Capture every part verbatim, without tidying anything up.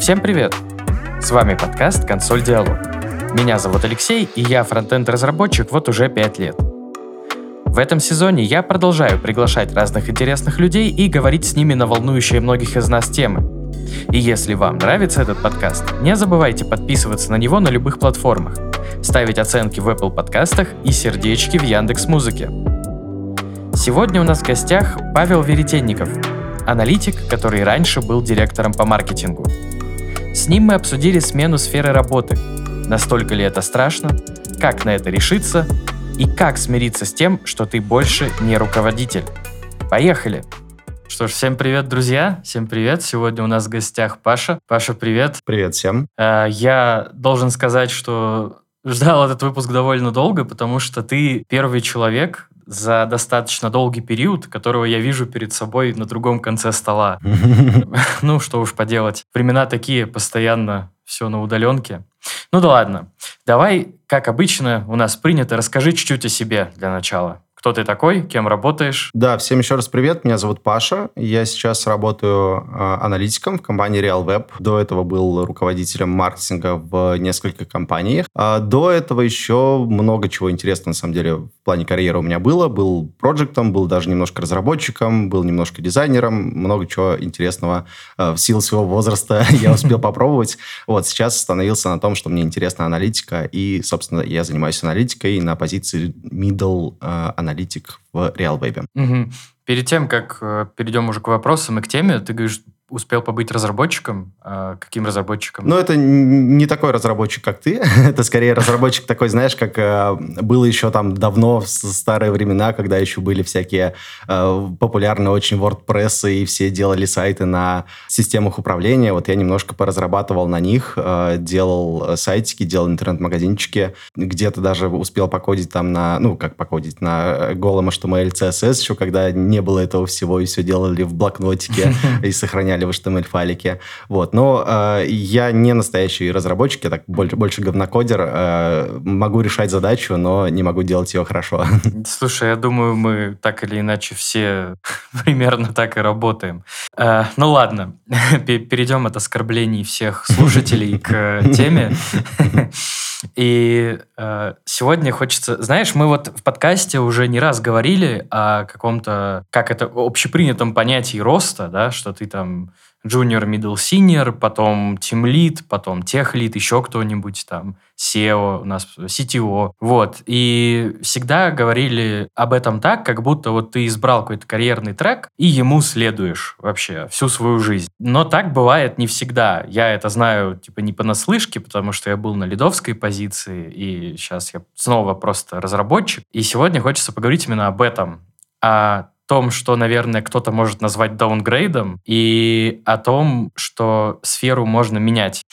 Всем привет! С вами подкаст «Консоль Диалог». Меня зовут Алексей, и я фронтенд-разработчик вот уже пять лет. В этом сезоне я продолжаю приглашать разных интересных людей и говорить с ними на волнующие многих из нас темы. И если вам нравится этот подкаст, не забывайте подписываться на него на любых платформах, ставить оценки в Apple подкастах и сердечки в Яндекс.Музыке. Сегодня у нас в гостях Павел Веретенников, аналитик, который раньше был директором по маркетингу. С ним мы обсудили смену сферы работы, настолько ли это страшно, как на это решиться и как смириться с тем, что ты больше не руководитель. Поехали! Что ж, всем привет, друзья, всем привет. Сегодня у нас в гостях Паша. Паша, привет. Привет всем. Я должен сказать, что ждал этот выпуск довольно долго, потому что ты первый человек за достаточно долгий период, которого я вижу перед собой на другом конце стола. Ну, что уж поделать. Времена такие, постоянно все на удаленке. Ну да ладно. Давай, как обычно у нас принято, расскажи чуть-чуть о себе для начала. Кто ты такой? Кем работаешь? Да, всем еще раз привет. Меня зовут Паша. Я сейчас работаю аналитиком в компании RealWeb. До этого был руководителем маркетинга в нескольких компаниях. А до этого еще много чего интересного, на самом деле, в плане карьеры у меня было. Был проджектом, был даже немножко разработчиком, был немножко дизайнером. Много чего интересного в силу своего возраста я успел попробовать. Вот сейчас остановился на том, что мне интересна аналитика. И, собственно, я занимаюсь аналитикой на позиции middle аналитика. аналитик в RealWeb. Угу. Перед тем, как э, перейдем уже к вопросам и к теме, ты говоришь, успел побыть разработчиком. А каким разработчиком? Ну, это не такой разработчик, как ты. Это скорее разработчик такой, знаешь, как э, было еще там давно, в старые времена, когда еще были всякие э, популярные очень WordPress, и все делали сайты на системах управления. Вот я немножко поразрабатывал на них, э, делал сайтики, делал интернет-магазинчики. Где-то даже успел покодить там на... Ну, как покодить? На голом эйч ти эм эль, си эс эс, еще когда не было этого всего, и все делали в блокнотике, и сохраняли в эйч ти эм эль-файлике. Вот. Но э, я не настоящий разработчик, я так больше, больше говнокодер. Э, могу решать задачу, но не могу делать ее хорошо. Слушай, я думаю, мы так или иначе все примерно так и работаем. Э, ну ладно, перейдем от оскорблений всех слушателей к теме. И э, сегодня хочется... Знаешь, мы вот в подкасте уже не раз говорили о каком-то, как это, общепринятом понятии роста, да, что ты там junior, middle, senior, потом team lead, потом tech lead, еще кто-нибудь там, си и о, у нас си ти о. Вот. И всегда говорили об этом так, как будто вот ты избрал какой-то карьерный трек и ему следуешь вообще всю свою жизнь. Но так бывает не всегда. Я это знаю типа не понаслышке, потому что я был на лидовской позиции, и сейчас я снова просто разработчик. И сегодня хочется поговорить именно об этом. О том, что, наверное, кто-то может назвать даунгрейдом, и о том, что сферу можно менять.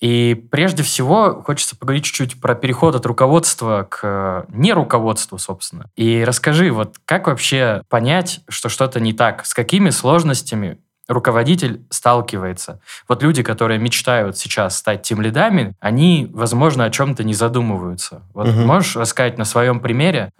И прежде всего хочется поговорить чуть-чуть про переход от руководства к неруководству, собственно. И расскажи, вот как вообще понять, что что-то не так? С какими сложностями руководитель сталкивается? Вот люди, которые мечтают сейчас стать тимлидами, они, возможно, о чем-то не задумываются. Вот угу. Можешь рассказать на своем примере,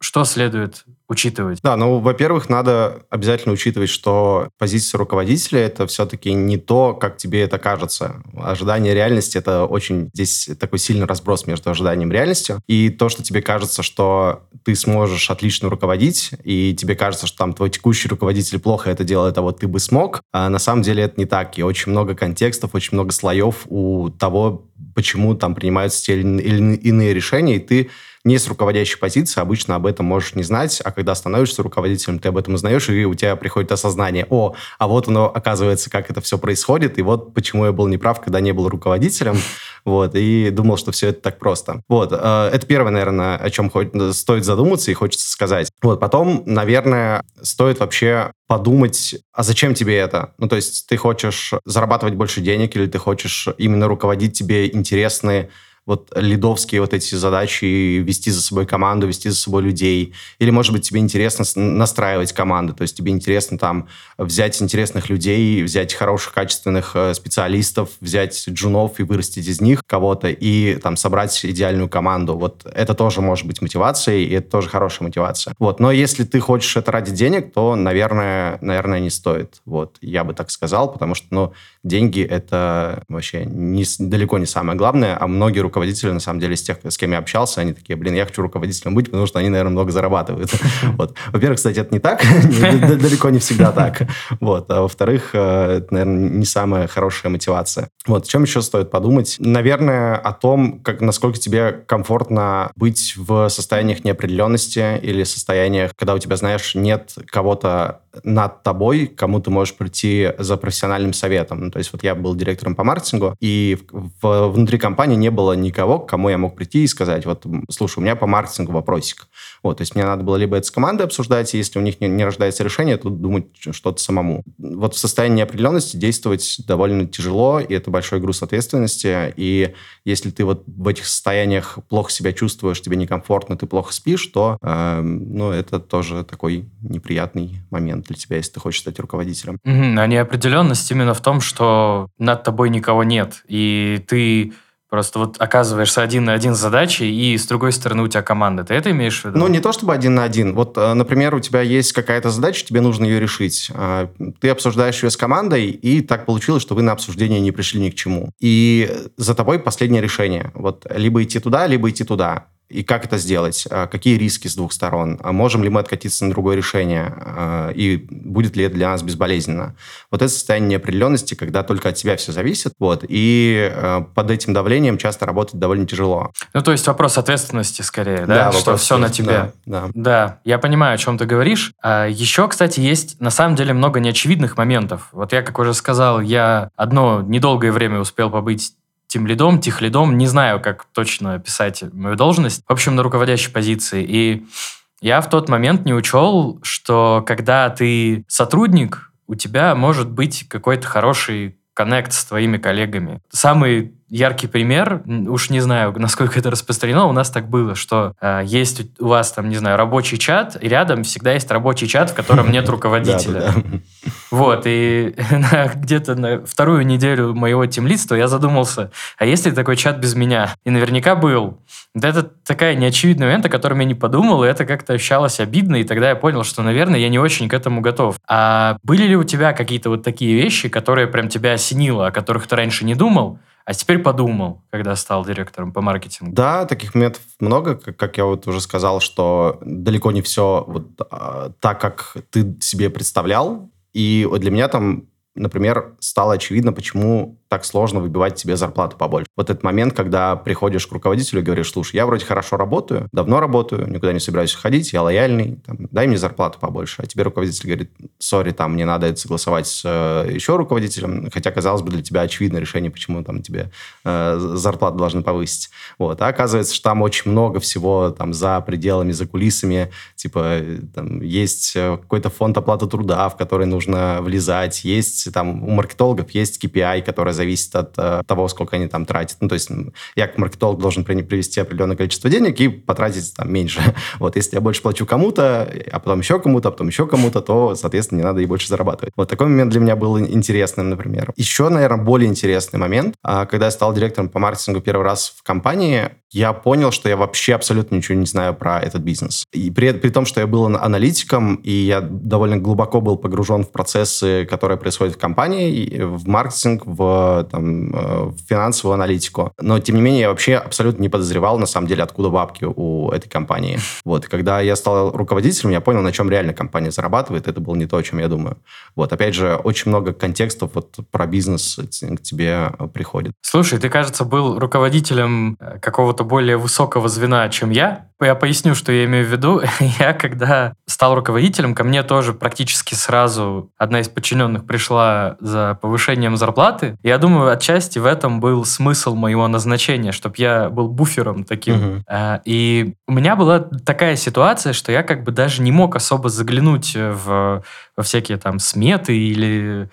что следует учитывать? Да, ну, во-первых, надо обязательно учитывать, что позиция руководителя — это все-таки не то, как тебе это кажется. Ожидание реальности — это очень... Здесь такой сильный разброс между ожиданием и реальностью. И то, что тебе кажется, что ты сможешь отлично руководить, и тебе кажется, что там твой текущий руководитель плохо это делает, а вот ты бы смог, а на самом деле это не так. И очень много контекстов, очень много слоев у того, почему там принимаются те или иные решения, и ты не с руководящей позиции обычно об этом можешь не знать, а когда становишься руководителем, ты об этом узнаешь, и у тебя приходит осознание: о, а вот оно, оказывается, как это все происходит, и вот почему я был неправ, когда не был руководителем, вот, и думал, что все это так просто. Вот, это первое, наверное, о чем стоит задуматься и хочется сказать. Вот, потом, наверное, стоит вообще подумать, а зачем тебе это? Ну, то есть ты хочешь зарабатывать больше денег, или ты хочешь именно руководить, тебе интересны вот лидовские вот эти задачи, вести за собой команду, вести за собой людей. Или, может быть, тебе интересно настраивать команды, то есть тебе интересно там взять интересных людей, взять хороших, качественных специалистов, взять джунов и вырастить из них кого-то и там собрать идеальную команду. Вот это тоже может быть мотивацией, и это тоже хорошая мотивация. Вот. Но если ты хочешь это ради денег, то, наверное, наверное, не стоит. Вот. Я бы так сказал, потому что, ну, деньги — это вообще не, далеко не самое главное, а многие руководители, на самом деле, из тех, с кем я общался, они такие: блин, я хочу руководителем быть, потому что они, наверное, много зарабатывают. Вот. Во-первых, кстати, это не так, далеко не всегда так. Вот. А во-вторых, это, наверное, не самая хорошая мотивация. Вот. О чем еще стоит подумать? Наверное, о том, как, насколько тебе комфортно быть в состояниях неопределенности или состояниях, когда у тебя, знаешь, нет кого-то над тобой, кому ты можешь прийти за профессиональным советом. Ну, то есть вот я был директором по маркетингу, и в, в, внутри компании не было никого, к кому я мог прийти и сказать: вот, слушай, у меня по маркетингу вопросик. Вот, то есть мне надо было либо это с командой обсуждать, и если у них не, не рождается решение, то думать что-то самому. Вот в состоянии неопределенности действовать довольно тяжело, и это большой груз ответственности, и если ты вот в этих состояниях плохо себя чувствуешь, тебе некомфортно, ты плохо спишь, то э, ну, это тоже такой неприятный момент для тебя, если ты хочешь стать руководителем. Mm-hmm. А неопределенность именно в том, что над тобой никого нет, и ты просто вот оказываешься один на один с задачей, и с другой стороны у тебя команда. Ты это имеешь в виду? Ну, не то чтобы один на один. Вот, например, у тебя есть какая-то задача, тебе нужно ее решить. Ты обсуждаешь ее с командой, и так получилось, что вы на обсуждение не пришли ни к чему. И за тобой последнее решение. Вот либо идти туда, либо идти туда. И как это сделать? Какие риски с двух сторон? Можем ли мы откатиться на другое решение? И будет ли это для нас безболезненно? Вот это состояние неопределенности, когда только от тебя все зависит. Вот. И под этим давлением часто работать довольно тяжело. Ну, то есть вопрос ответственности скорее, да? Да, что все на тебе. Да, да. Да, я понимаю, о чем ты говоришь. А еще, кстати, есть на самом деле много неочевидных моментов. Вот я, как уже сказал, я одно недолгое время успел побыть тимлидом, техлидом, не знаю, как точно писать мою должность, в общем, на руководящей позиции. И я в тот момент не учел, что когда ты сотрудник, у тебя может быть какой-то хороший коннект с твоими коллегами. Самый яркий пример, уж не знаю, насколько это распространено, у нас так было, что э, есть у вас там, не знаю, рабочий чат, и рядом всегда есть рабочий чат, в котором нет руководителя. Вот, и где-то на вторую неделю моего тимлидства я задумался, а есть ли такой чат без меня? И наверняка был. Да, это такая неочевидный момент, о котором я не подумал, и это как-то ощущалось обидно, и тогда я понял, что, наверное, я не очень к этому готов. А были ли у тебя какие-то вот такие вещи, которые прям тебя осенило, о которых ты раньше не думал, а теперь подумал, когда стал директором по маркетингу? Да, таких моментов много. Как я вот уже сказал, что далеко не все вот, а, так, как ты себе представлял. И для меня там, например, стало очевидно, почему так сложно выбивать себе зарплату побольше. Вот этот момент, когда приходишь к руководителю и говоришь: слушай, я вроде хорошо работаю, давно работаю, никуда не собираюсь ходить, я лояльный, там, дай мне зарплату побольше. А тебе руководитель говорит: сори, там, мне надо это согласовать с э, еще руководителем, хотя, казалось бы, для тебя очевидно решение, почему там тебе э, зарплату должны повысить. Вот. А оказывается, что там очень много всего там за пределами, за кулисами. Типа там есть какой-то фонд оплаты труда, в который нужно влезать, есть там у маркетологов есть кей пи ай, которая зависит от э, того, сколько они там тратят. Ну, то есть я как маркетолог должен при, привести определенное количество денег и потратить там меньше. Вот, если я больше плачу кому-то, а потом еще кому-то, а потом еще кому-то, то, соответственно, не надо и больше зарабатывать. Вот такой момент для меня был интересным, например. Еще, наверное, более интересный момент. Когда я стал директором по маркетингу первый раз в компании, я понял, что я вообще абсолютно ничего не знаю про этот бизнес. И при, при том, что я был аналитиком, и я довольно глубоко был погружен в процессы, которые происходят в компании, в маркетинг, в, там, в финансовую аналитику. Но, тем не менее, я вообще абсолютно не подозревал, на самом деле, откуда бабки у этой компании. Вот. Когда я стал руководителем, я понял, на чем реально компания зарабатывает. Это было не то, о чем я думаю. Вот. Опять же, очень много контекстов вот про бизнес к тебе приходит. Слушай, ты, кажется, был руководителем какого-то более высокого звена, чем я. Я поясню, что я имею в виду. Я, когда стал руководителем, ко мне тоже практически сразу одна из подчиненных пришла за повышением зарплаты. Я думаю, отчасти в этом был смысл моего назначения, чтобы я был буфером таким. Uh-huh. И у меня была такая ситуация, что я как бы даже не мог особо заглянуть в, во всякие там сметы или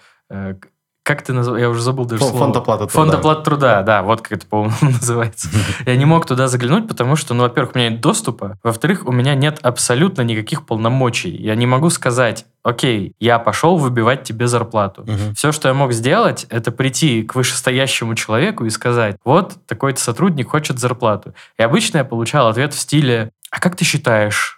Как ты назвал? Я уже забыл даже слово. Фонд оплаты труда. Фонд оплаты труда, да. Вот как это, по-моему, называется. Я не мог туда заглянуть, потому что, ну, во-первых, у меня нет доступа. Во-вторых, у меня нет абсолютно никаких полномочий. Я не могу сказать... окей, я пошел выбивать тебе зарплату. Угу. Все, что я мог сделать, это прийти к вышестоящему человеку и сказать, вот, такой-то сотрудник хочет зарплату. И обычно я получал ответ в стиле, а как ты считаешь,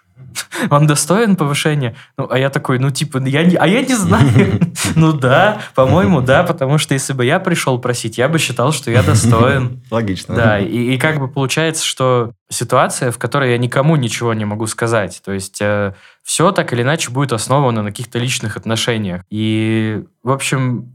он достоин повышения? Ну, а я такой, ну, типа, я не, а я не знаю. Ну, да, по-моему, да, потому что если бы я пришел просить, я бы считал, что я достоин. Логично. Да, и, и как бы получается, что ситуация, в которой я никому ничего не могу сказать. То есть, э, все так или иначе будет основано на каких-то личных отношениях. И, в общем...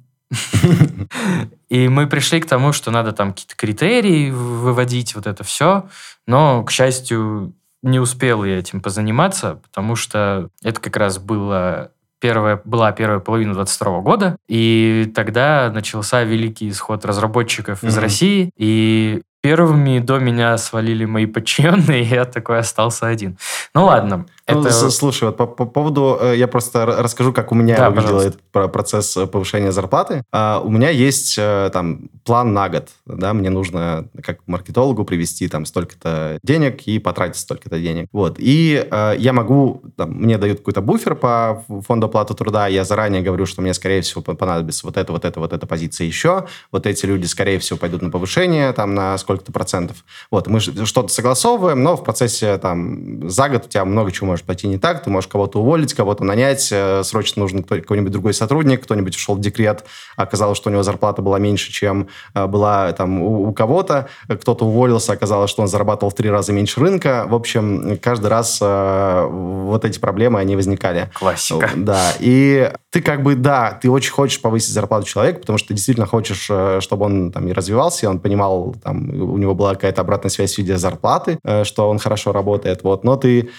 И мы пришли к тому, что надо там какие-то критерии выводить, вот это все. Но, к счастью... не успел я этим позаниматься, потому что это как раз было первая, была первая половина двадцать второго года, и тогда начался великий исход разработчиков mm-hmm. из России, и первыми до меня свалили мои подчиненные, и я такой остался один. Ну ладно. Ну, это... Слушай, вот по, по поводу... Я просто расскажу, как у меня да, выглядел этот процесс повышения зарплаты. А, у меня есть там план на год. Да? Мне нужно как маркетологу привести там столько-то денег и потратить столько-то денег. Вот. И а, я могу... Там, мне дают какой-то буфер по фонду оплаты труда. Я заранее говорю, что мне, скорее всего, понадобится вот это, вот это, вот эта позиция еще. Вот эти люди, скорее всего, пойдут на повышение там, на сколько-то процентов. Вот. Мы что-то согласовываем, но в процессе там, за год у тебя много чего может пойти не так, ты можешь кого-то уволить, кого-то нанять, срочно нужен какой-нибудь другой сотрудник, кто-нибудь ушел в декрет, оказалось, что у него зарплата была меньше, чем была там у кого-то, кто-то уволился, оказалось, что он зарабатывал в три раза меньше рынка. В общем, каждый раз вот эти проблемы, они возникали. Классика. Да, и ты как бы, да, ты очень хочешь повысить зарплату человека, потому что ты действительно хочешь, чтобы он там и развивался, и он понимал, там, у него была какая-то обратная связь в виде зарплаты, что он хорошо работает, вот, но ты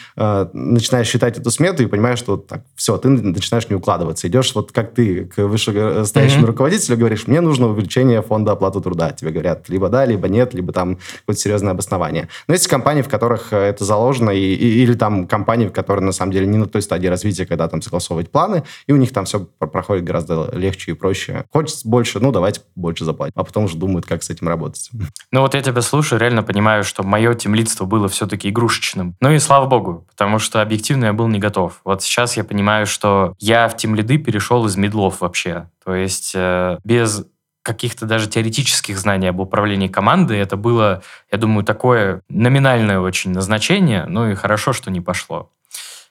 начинаешь считать эту смету и понимаешь, что так, все, ты начинаешь не укладываться. Идешь вот как ты к вышестоящему mm-hmm. руководителю, говоришь, мне нужно увеличение фонда оплаты труда. Тебе говорят, либо да, либо нет, либо там какое-то серьезное обоснование. Но есть компании, в которых это заложено, и, и, или там компании, в которых на самом деле не на той стадии развития, когда там согласовывать планы, и у них там все проходит гораздо легче и проще. Хочется больше, ну давайте больше заплатим. А потом уже думают, как с этим работать. Ну вот я тебя слушаю, реально понимаю, что мое тимлидство было все-таки игрушечным. Ну и слава богу, потому что объективно я был не готов. Вот сейчас я понимаю, что я в тимлиды перешел из мидлов вообще. То есть э, без каких-то даже теоретических знаний об управлении командой это было, я думаю, такое номинальное очень назначение. Ну и хорошо, что не пошло.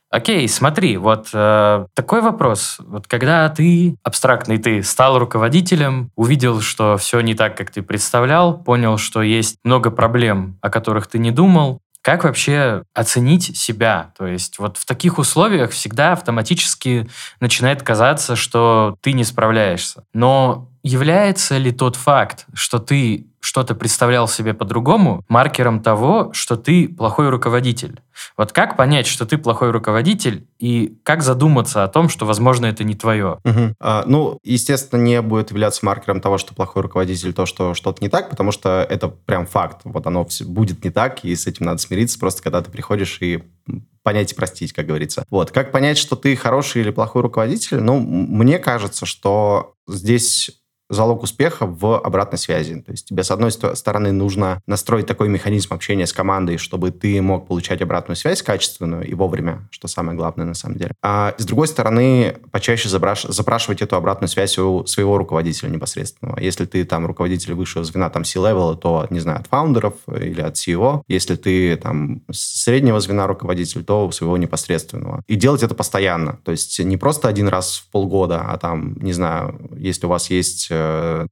Окей, смотри, вот э, такой вопрос. Вот когда ты, абстрактный ты, стал руководителем, увидел, что все не так, как ты представлял, понял, что есть много проблем, о которых ты не думал, как вообще оценить себя? То есть вот в таких условиях всегда автоматически начинает казаться, что ты не справляешься. Но является ли тот факт, что ты что-то представлял себе по-другому, маркером того, что ты плохой руководитель? Вот как понять, что ты плохой руководитель, и как задуматься о том, что, возможно, это не твое? Угу. А, ну, естественно, не будет являться маркером того, что плохой руководитель, то, что что-то не так, потому что это прям факт. Вот оно все будет не так, и с этим надо смириться, просто когда ты приходишь и понять и простить, как говорится. Вот. Как понять, что ты хороший или плохой руководитель? Ну, мне кажется, что здесь... залог успеха в обратной связи. То есть тебе, с одной стороны, нужно настроить такой механизм общения с командой, чтобы ты мог получать обратную связь качественную и вовремя, что самое главное на самом деле. А с другой стороны, почаще запрашивать эту обратную связь у своего руководителя непосредственного. Если ты там руководитель высшего звена, там C-level, то, не знаю, от фаундеров или от си и о. Если ты там среднего звена руководитель, то у своего непосредственного. И делать это постоянно. То есть не просто один раз в полгода, а там, не знаю, если у вас есть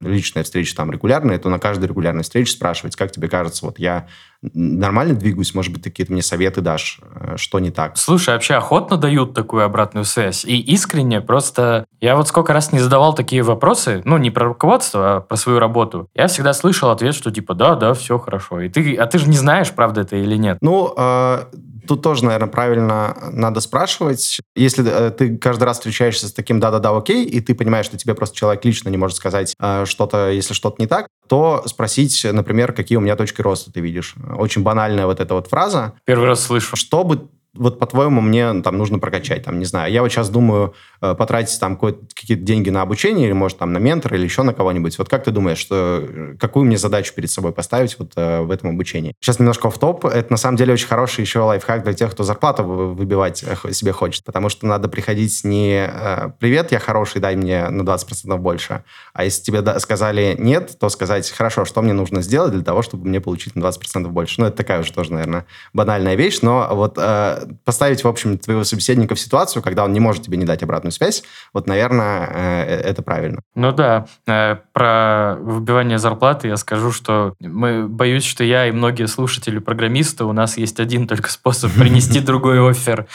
личная встреча там регулярная, то на каждой регулярной встрече спрашивать, как тебе кажется, вот я нормально двигаюсь, может быть, ты какие-то мне советы дашь, что не так. Слушай, вообще охотно дают такую обратную связь. И искренне просто... Я вот сколько раз не задавал такие вопросы, ну, не про руководство, а про свою работу. Я всегда слышал ответ, что типа, да, да, все хорошо. И ты... А ты же не знаешь, правда это или нет. Ну, э, тут тоже, наверное, правильно надо спрашивать. Если э, ты каждый раз встречаешься с таким да-да-да, окей, и ты понимаешь, что тебе просто человек лично не может сказать э, что-то, если что-то не так, то спросить, например, какие у меня точки роста ты видишь. Очень банальная вот эта вот фраза. Первый раз слышу. Чтобы вот по-твоему мне там нужно прокачать, там, не знаю, я вот сейчас думаю потратить там какие-то деньги на обучение или, может, там на ментора или еще на кого-нибудь. Вот как ты думаешь, что, какую мне задачу перед собой поставить вот в этом обучении? Сейчас немножко офф-топ. Это, на самом деле, очень хороший еще лайфхак для тех, кто зарплату выбивать себе хочет, потому что надо приходить не «Привет, я хороший, дай мне на двадцать процентов больше», а если тебе сказали «нет», то сказать «Хорошо, что мне нужно сделать для того, чтобы мне получить на двадцать процентов больше?» Ну, это такая уже тоже, наверное, банальная вещь, но вот поставить, в общем, твоего собеседника в ситуацию, когда он не может тебе не дать обратную связь, вот, наверное, это правильно. Ну да, про выбивание зарплаты я скажу, что мы, боюсь, что я и многие слушатели программисты, у нас есть один только способ принести другой оффер.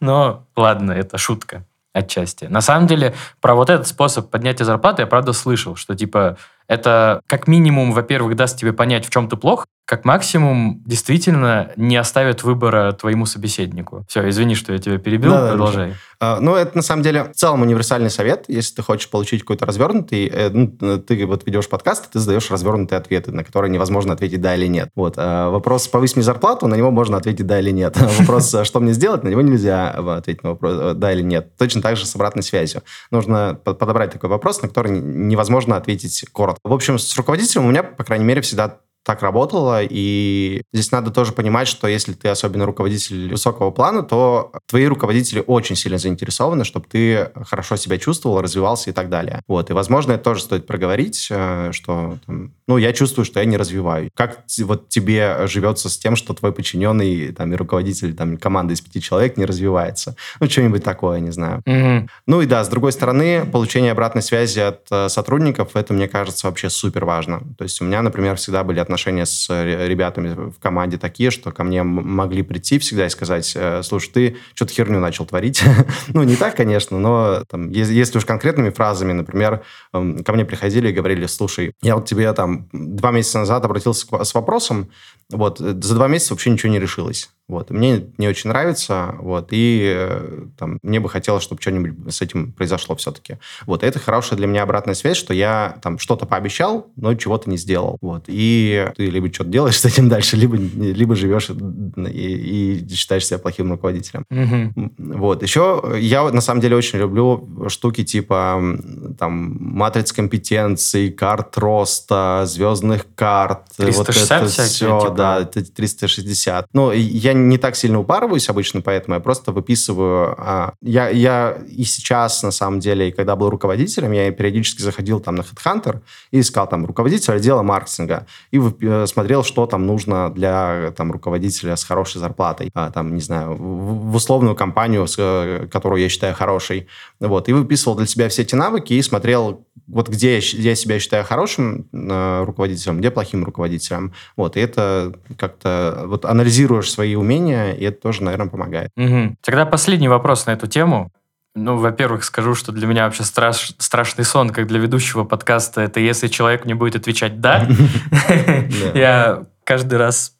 Но ладно, это шутка отчасти. На самом деле, про вот этот способ поднятия зарплаты я, правда, слышал, что типа это как минимум, во-первых, даст тебе понять, в чем ты плох, как максимум действительно не оставит выбора твоему собеседнику. Все, извини, что я тебя перебил, да, продолжай. Да. Ну, это на самом деле в целом универсальный совет. Если ты хочешь получить какой-то развернутый, ну, ты вот ведешь подкаст, ты задаешь развернутые ответы, на которые невозможно ответить «да» или «нет». Вот. Вопрос «повысь мне зарплату», на него можно ответить «да» или «нет». Вопрос «что мне сделать», на него нельзя ответить на вопрос «да» или «нет». Точно так же с обратной связью. Нужно подобрать такой вопрос, на который невозможно ответить коротко. В общем, с руководителем у меня, по крайней мере, всегда так работало, и здесь надо тоже понимать, что если ты особенно руководитель высокого плана, то твои руководители очень сильно заинтересованы, чтобы ты хорошо себя чувствовал, развивался и так далее. Вот, и, возможно, это тоже стоит проговорить, что, там, ну, я чувствую, что я не развиваю. Как вот тебе живется с тем, что твой подчиненный там, и руководитель там, команды из пяти человек не развивается? Ну, что-нибудь такое, не знаю. Mm-hmm. Ну и да, с другой стороны, получение обратной связи от сотрудников, это, мне кажется, вообще супер важно. То есть у меня, например, всегда были отношения отношения с ребятами в команде такие, что ко мне могли прийти всегда и сказать: слушай, ты что-то херню начал творить. Ну, не так, конечно, но там, если уж конкретными фразами, например, ко мне приходили и говорили: слушай, я вот тебе там два месяца назад обратился с вопросом, вот, за два месяца вообще ничего не решилось. Вот. Мне не очень нравится, вот, и там, мне бы хотелось, чтобы что-нибудь с этим произошло все-таки. Вот. Это хорошая для меня обратная связь, что я там что-то пообещал, но чего-то не сделал. Вот. И ты либо что-то делаешь с этим дальше, либо, либо живешь и, и считаешь себя плохим руководителем. Mm-hmm. Вот. Еще я, на самом деле, очень люблю штуки типа там, матриц компетенций, карт роста, звездных карт. триста шестьдесят вот это все, типа... да, триста шестьдесят. Ну, я не так сильно упарываюсь обычно, поэтому я просто выписываю. Я, я и сейчас, на самом деле, и когда был руководителем, я периодически заходил там на HeadHunter и искал там руководителя отдела маркетинга и смотрел, что там нужно для там, руководителя с хорошей зарплатой, там, не знаю, в условную компанию, которую я считаю хорошей. Вот. И выписывал для себя все эти навыки и смотрел, вот где я, где я себя считаю хорошим руководителем, где плохим руководителем. Вот. И это как-то вот анализируешь свои умения, и это тоже, наверное, помогает. Угу. Тогда последний вопрос на эту тему. Ну, во-первых, скажу, что для меня вообще страш... страшный сон, как для ведущего подкаста, это если человек не будет отвечать «да». Я каждый раз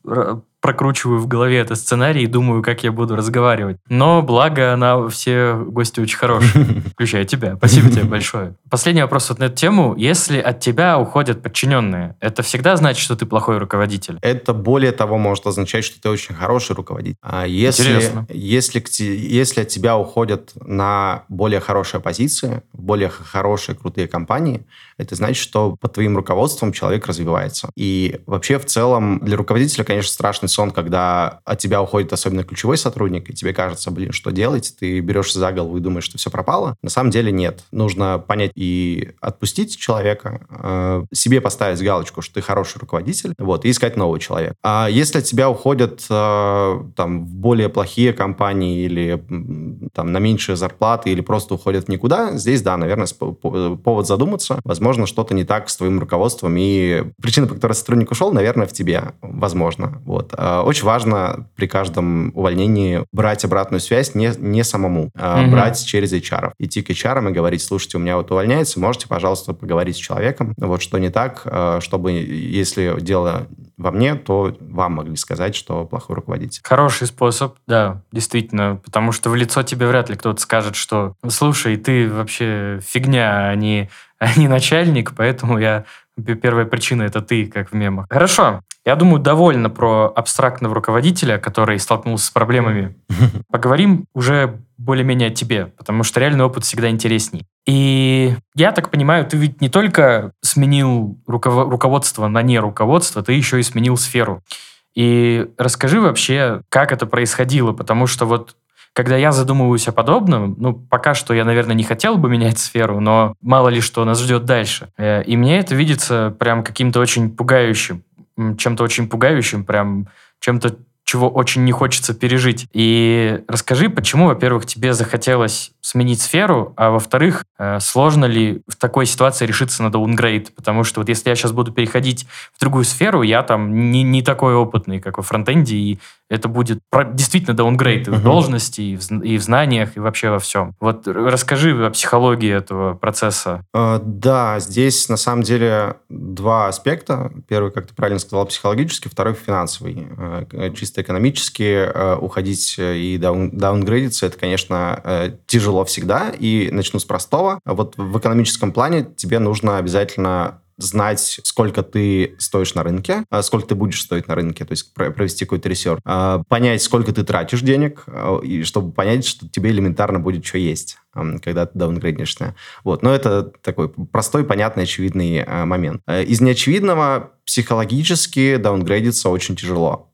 прокручиваю в голове этот сценарий и думаю, как я буду разговаривать. Но благо, на все гости очень хорошие, включая тебя. Спасибо тебе большое. Последний вопрос вот на эту тему. Если от тебя уходят подчиненные, это всегда значит, что ты плохой руководитель? Это более того может означать, что ты очень хороший руководитель. А если, если, если от тебя уходят на более хорошие позиции, более хорошие, крутые компании, это значит, что под твоим руководством человек развивается. И вообще, в целом, для руководителя, конечно, страшный сон, когда от тебя уходит особенно ключевой сотрудник, и тебе кажется, блин, что делать? Ты берешься за голову и думаешь, что все пропало. На самом деле нет. Нужно понять и отпустить человека, себе поставить галочку, что ты хороший руководитель, вот, и искать нового человека. А если от тебя уходят там, в более плохие компании или там, на меньшие зарплаты, или просто уходят в никуда, здесь, да, наверное, повод задуматься. Возможно, что-то не так с твоим руководством, и причина, по которой сотрудник ушел, наверное, в тебе. Возможно, вот. Очень важно при каждом увольнении брать обратную связь не, не самому, а mm-hmm. брать через эйч ар. Идти к эйч ар и говорить: слушайте, у меня вот увольняется, можете, пожалуйста, поговорить с человеком, вот что не так, чтобы, если дело во мне, то вам могли сказать, что плохой руководитель. Хороший способ, да, действительно, потому что в лицо тебе вряд ли кто-то скажет, что слушай, ты вообще фигня, а не, а не начальник, поэтому я Первая причина – это ты, как в мемах. Хорошо. Я думаю, довольно про абстрактного руководителя, который столкнулся с проблемами. Поговорим уже более-менее о тебе, потому что реальный опыт всегда интересней. И я так понимаю, ты ведь не только сменил руков... руководство на неруководство, ты еще и сменил сферу. И расскажи вообще, как это происходило, потому что вот когда я задумываюсь о подобном, ну, пока что я, наверное, не хотел бы менять сферу, но мало ли что нас ждет дальше. И мне это видится прям каким-то очень пугающим, чем-то очень пугающим, прям чем-то, чего очень не хочется пережить. И расскажи, почему, во-первых, тебе захотелось сменить сферу, а во-вторых, сложно ли в такой ситуации решиться на даунгрейд? Потому что вот если я сейчас буду переходить в другую сферу, я там не, не такой опытный, как во фронтенде, и это будет действительно даунгрейд uh-huh. в должности, и в, и в знаниях, и вообще во всем. Вот расскажи о психологии этого процесса. Uh, да, здесь на самом деле два аспекта. Первый, как ты правильно сказал, психологический, второй финансовый. Uh, чисто экономически uh, уходить и даун, даунгрейдиться, это, конечно, uh, тяжело всегда. И начну с простого. Вот в экономическом плане тебе нужно обязательно знать, сколько ты стоишь на рынке, сколько ты будешь стоить на рынке, то есть провести какой-то ресерч, понять, сколько ты тратишь денег, и чтобы понять, что тебе элементарно будет что есть, когда ты даунгрейдишься. Вот. Но это такой простой, понятный, очевидный момент. Из неочевидного психологически даунгрейдиться очень тяжело.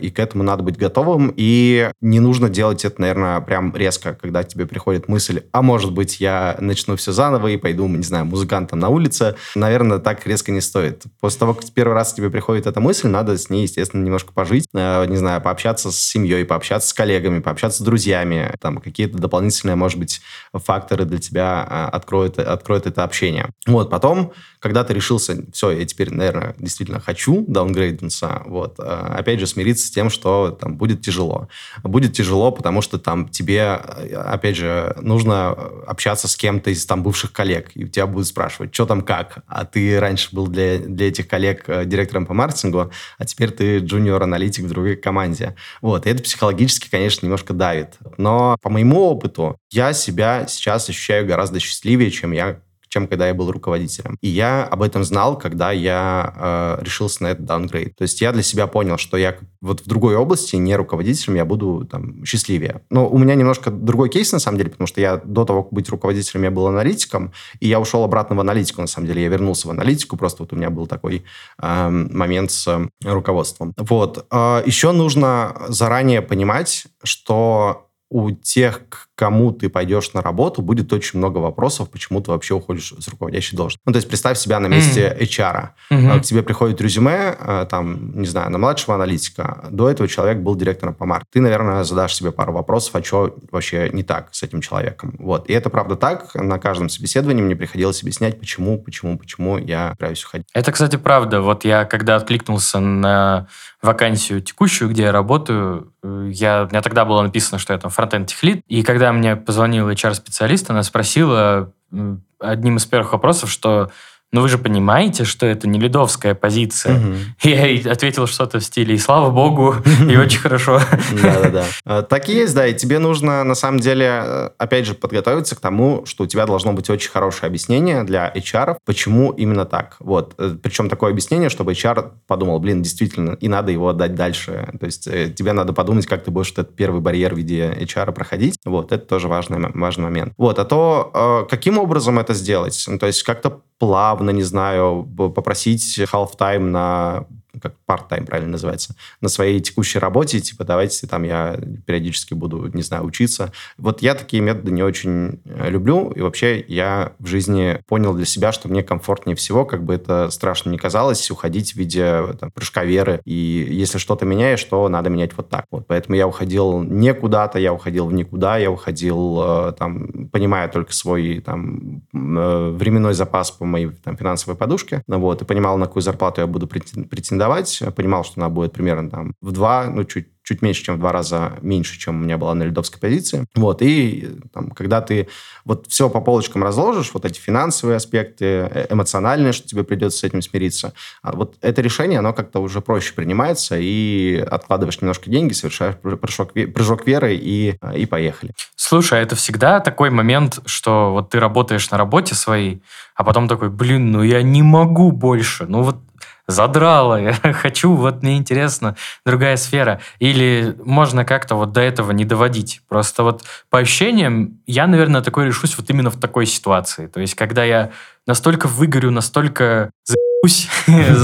И к этому надо быть готовым, и не нужно делать это, наверное, прям резко, когда тебе приходит мысль, а может быть, я начну все заново и пойду, не знаю, музыкантом на улице. Наверное, так резко не стоит. После того, как первый раз тебе приходит эта мысль, надо с ней, естественно, немножко пожить, не знаю, пообщаться с семьей, пообщаться с коллегами, пообщаться с друзьями, там какие-то дополнительные, может быть, факторы для тебя откроют, откроют это общение. Вот, потом, когда ты решился, все, я теперь, наверное, действительно хочу даунгрейдиться, вот, опять же, смириться с тем, что там будет тяжело. Будет тяжело, потому что там тебе, опять же, нужно общаться с кем-то из там бывших коллег, и тебя будут спрашивать, что там как, а ты раньше был для, для этих коллег директором по маркетингу, а теперь ты джуниор-аналитик в другой команде. Вот, и это психологически, конечно, немножко давит. Но по моему опыту я себя сейчас ощущаю гораздо счастливее, чем я чем когда я был руководителем. И я об этом знал, когда я э, решился на этот даунгрейд. То есть я для себя понял, что я вот в другой области, не руководителем, я буду там счастливее. Но у меня немножко другой кейс, на самом деле, потому что я до того, как быть руководителем, я был аналитиком, и я ушел обратно в аналитику, на самом деле. Я вернулся в аналитику, просто вот у меня был такой э, момент с э, руководством. Вот. Э, еще нужно заранее понимать, что у тех, к кому ты пойдешь на работу, будет очень много вопросов, почему ты вообще уходишь с руководящей должности. Ну, то есть представь себя на месте эйч ар. Mm-hmm. К тебе приходит резюме, там, не знаю, на младшего аналитика. До этого человек был директором по маркетингу. Ты, наверное, задашь себе пару вопросов, а что вообще не так с этим человеком. Вот. И это правда так. На каждом собеседовании мне приходилось объяснять, почему, почему, почему я собираюсь уходить. Это, кстати, правда. Вот я, когда откликнулся на вакансию текущую, где я работаю, я, у меня тогда было написано, что я там фронтенд техлид, и когда мне позвонил эйч ар-специалист, она спросила одним из первых вопросов, что ну вы же понимаете, что это не лидовская позиция. Угу. И я ей ответил что-то в стиле «И слава богу, и очень хорошо». Да-да-да. Так и есть, да, и тебе нужно, на самом деле, опять же, подготовиться к тому, что у тебя должно быть очень хорошее объяснение для эйч ар, почему именно так. Вот. Причем такое объяснение, чтобы эйч ар подумал, блин, действительно, и надо его отдать дальше. То есть тебе надо подумать, как ты будешь этот первый барьер в виде эйч ар проходить. Вот. Это тоже важный, важный момент. Вот. А то, каким образом это сделать? Ну, то есть как-то плавно, не знаю, попросить half-time на, как part-time правильно называется, на своей текущей работе, типа, давайте там я периодически буду, не знаю, учиться. Вот я такие методы не очень люблю, и вообще я в жизни понял для себя, что мне комфортнее всего, как бы это страшно ни казалось, уходить в виде там, прыжка веры, и если что-то меняешь, то надо менять вот так вот. Поэтому я уходил не куда-то, я уходил в никуда, я уходил, там, понимая только свой там, временной запас по моей там, финансовой подушке, вот, и понимал, на какую зарплату я буду претендовать, понимал, что она будет примерно там в два, ну, чуть чуть меньше, чем в два раза меньше, чем у меня была на лидовской позиции. Вот, и там, когда ты вот все по полочкам разложишь, вот эти финансовые аспекты, эмоциональные, что тебе придется с этим смириться, вот это решение, оно как-то уже проще принимается, и откладываешь немножко деньги, совершаешь прыжок, прыжок веры, и, и поехали. Слушай, это всегда такой момент, что вот ты работаешь на работе своей, а потом такой, блин, ну я не могу больше, ну вот задрало, я хочу, вот мне интересно, другая сфера. Или можно как-то вот до этого не доводить. Просто вот по ощущениям я, наверное, такой решусь вот именно в такой ситуации. То есть, когда я настолько выгорю, настолько за***сь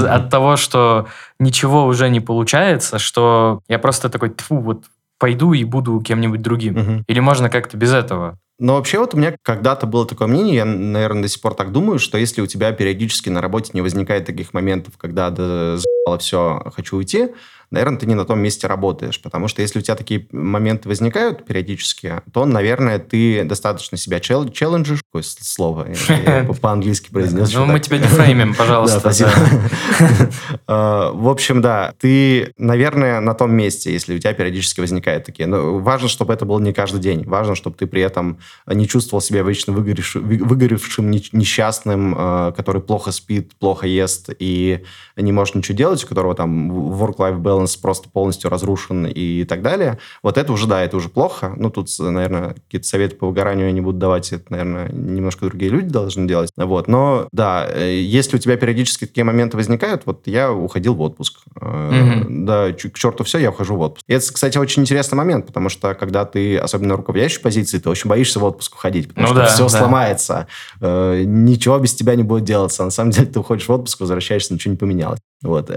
от того, что ничего уже не получается, что я просто такой, тьфу, вот пойду и буду кем-нибудь другим. Или можно как-то без этого? Но вообще вот у меня когда-то было такое мнение, я, наверное, до сих пор так думаю, что если у тебя периодически на работе не возникает таких моментов, когда да, за***ло все, хочу уйти, наверное, ты не на том месте работаешь. Потому что если у тебя такие моменты возникают периодически, то, наверное, ты достаточно себя чел- челленджишь. Какое слово я по-английски произнес? Ну, мы тебя не фреймим, пожалуйста. Спасибо. В общем, да, ты, наверное, на том месте, если у тебя периодически возникают такие. Но важно, чтобы это было не каждый день. Важно, чтобы ты при этом не чувствовал себя вечно выгоревшим, несчастным, который плохо спит, плохо ест и не может ничего делать, у которого там work-life balance просто полностью разрушен и так далее. Вот это уже, да, это уже плохо. Ну, тут, наверное, какие-то советы по выгоранию я не буду давать. Это, наверное, немножко другие люди должны делать. Вот. Но, да, если у тебя периодически такие моменты возникают, вот я уходил в отпуск. Mm-hmm. Да, к черту все, я ухожу в отпуск. И это, кстати, очень интересный момент, потому что, когда ты, особенно руководящей позиции, ты очень боишься в отпуск уходить, потому ну, что да, все да. сломается. Ничего без тебя не будет делаться. На самом деле, ты уходишь в отпуск, возвращаешься, ничего не поменялось. Вот.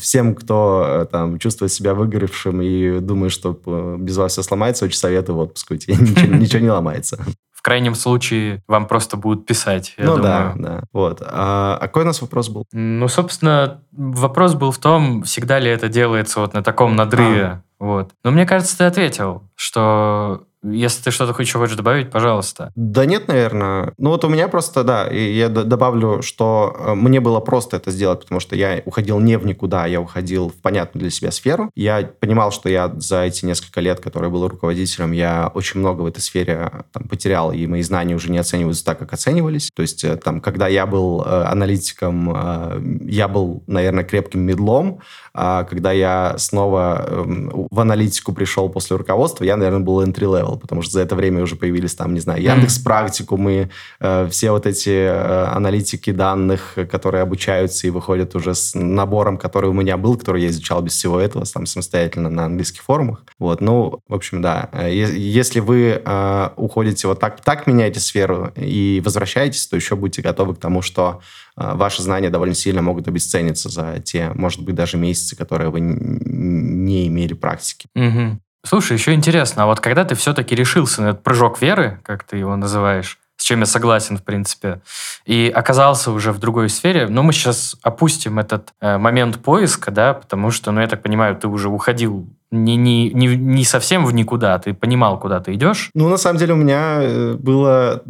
Всем, кто там чувствует себя выгоревшим и думает, что без вас все сломается, очень советую в отпуск уйти. Ничего, ничего не ломается. В крайнем случае вам просто будут писать, я ну, думаю. Ну да, да. Вот. А, а какой у нас вопрос был? Ну, собственно, вопрос был в том, всегда ли это делается вот на таком надрыве. А. Вот. Но мне кажется, ты ответил, что... Если ты что-то еще хочешь добавить, пожалуйста. Да нет, наверное. Ну вот у меня просто, да, я добавлю, что мне было просто это сделать, потому что я уходил не в никуда, я уходил в понятную для себя сферу. Я понимал, что я за эти несколько лет, которые был руководителем, я очень много в этой сфере там, потерял, и мои знания уже не оцениваются так, как оценивались. То есть там, когда я был аналитиком, я был, наверное, крепким медлом. А когда я снова в аналитику пришел после руководства, я, наверное, был entry-level. Потому что за это время уже появились там, не знаю, Яндекс.Практикум и э, все вот эти э, аналитики данных, которые обучаются и выходят уже с набором, который у меня был, который я изучал без всего этого там, самостоятельно на английских форумах. Вот, ну, в общем, да. Е- если вы э, уходите вот так, так меняете сферу и возвращаетесь, то еще будете готовы к тому, что э, ваши знания довольно сильно могут обесцениться за те, может быть, даже месяцы, которые вы не имели практики. Mm-hmm. Слушай, еще интересно, а вот когда ты все-таки решился на этот прыжок веры, как ты его называешь, с чем я согласен, в принципе, и оказался уже в другой сфере, но ну, мы сейчас опустим этот э, момент поиска, да, потому что, ну, я так понимаю, ты уже уходил Не, не, не совсем в никуда, ты понимал, куда ты идешь? Ну, на самом деле, у меня было...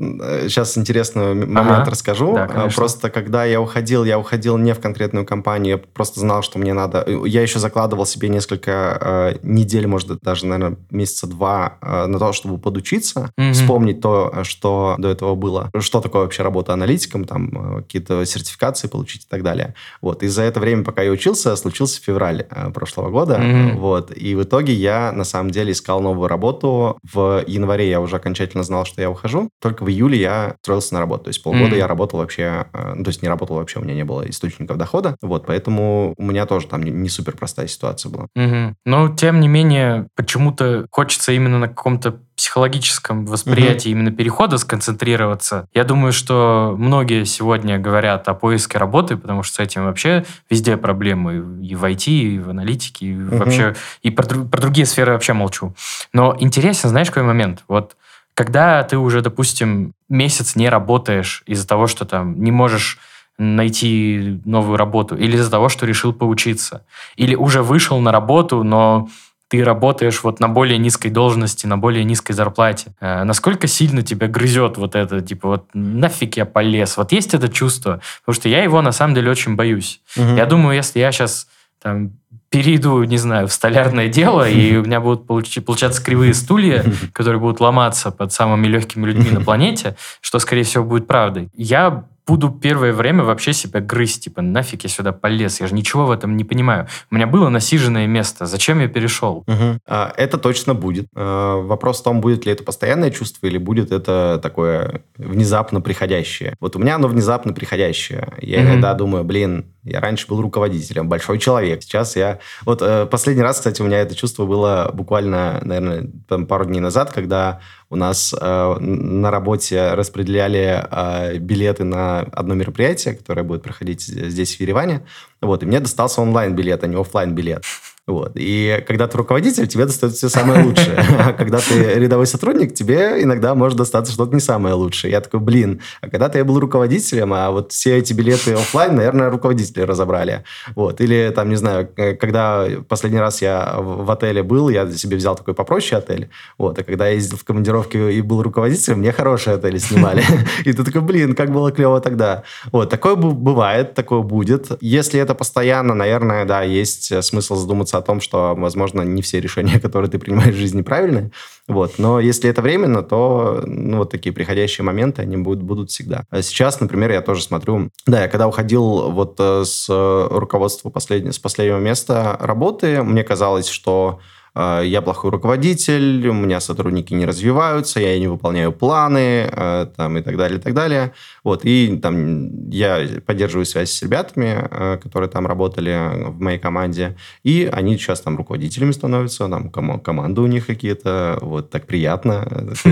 Сейчас интересный момент ага. расскажу. Да, просто когда я уходил, я уходил не в конкретную компанию, я просто знал, что мне надо... Я еще закладывал себе несколько э, недель, может, даже, наверное, месяца два э, на то, чтобы подучиться, mm-hmm. вспомнить то, что до этого было, что такое вообще работа аналитиком, там, э, какие-то сертификации получить и так далее. Вот. И за это время, пока я учился, случился февраль э, прошлого года. Mm-hmm. Вот. И И в итоге я, на самом деле, искал новую работу. В январе я уже окончательно знал, что я ухожу. Только в июле я устроился на работу. То есть полгода mm-hmm. я работал вообще... Ну, то есть не работал вообще, у меня не было источников дохода. Вот, поэтому у меня тоже там не, не супер простая ситуация была. Mm-hmm. Но, тем не менее, почему-то хочется именно на каком-то психологическом восприятии mm-hmm. именно перехода сконцентрироваться. Я думаю, что многие сегодня говорят о поиске работы, потому что с этим вообще везде проблемы. И в ай ти, и в аналитике, и mm-hmm. вообще... И про, про другие сферы вообще молчу. Но интересен, знаешь, какой момент? Вот когда ты уже, допустим, месяц не работаешь из-за того, что там не можешь найти новую работу, или из-за того, что решил поучиться, или уже вышел на работу, но... ты работаешь вот на более низкой должности, на более низкой зарплате. Э, насколько сильно тебя грызет вот это, типа, вот нафиг я полез? Вот есть это чувство? Потому что я его, на самом деле, очень боюсь. Угу. Я думаю, если я сейчас там перейду, не знаю, в столярное дело, и у меня будут получаться кривые стулья, которые будут ломаться под самыми легкими людьми на планете, что, скорее всего, будет правдой. Я буду первое время вообще себя грызть, типа, нафиг я сюда полез, я же ничего в этом не понимаю. У меня было насиженное место, зачем я перешел? Угу. Это точно будет. Вопрос в том, будет ли это постоянное чувство или будет это такое внезапно приходящее. Вот у меня оно внезапно приходящее. Я угу. иногда думаю, блин, я раньше был руководителем, большой человек. Сейчас я... Вот последний раз, кстати, у меня это чувство было буквально, наверное, там пару дней назад, когда у нас э, на работе распределяли э, билеты на одно мероприятие, которое будет проходить здесь, в Ереване. Вот, и мне достался онлайн-билет, а не офлайн-билет. Вот. И когда ты руководитель, тебе достается все самое лучшее. А когда ты рядовой сотрудник, тебе иногда может достаться что-то не самое лучшее. Я такой, блин, а когда-то я был руководителем, а вот все эти билеты офлайн, наверное, руководители разобрали. Вот. Или там, не знаю, когда последний раз я в отеле был, я себе взял такой попроще отель. Вот. А когда я ездил в командировке и был руководителем, мне хорошие отели снимали. И ты такой, блин, как было клево тогда. Вот. Такое бывает, такое будет. Если это постоянно, наверное, да, есть смысл задуматься о том, что, возможно, не все решения, которые ты принимаешь в жизни, правильные. Вот. Но если это временно, то ну, вот такие приходящие моменты, они будут, будут всегда. Сейчас, например, я тоже смотрю... Да, я когда уходил вот с руководства послед... с последнего места работы, мне казалось, что э, я плохой руководитель, у меня сотрудники не развиваются, я не выполняю планы э, там, и так далее, и так далее. Вот. И там я поддерживаю связь с ребятами, которые там работали в моей команде, и они сейчас там руководителями становятся, там ком- команды у них какие-то, вот так приятно,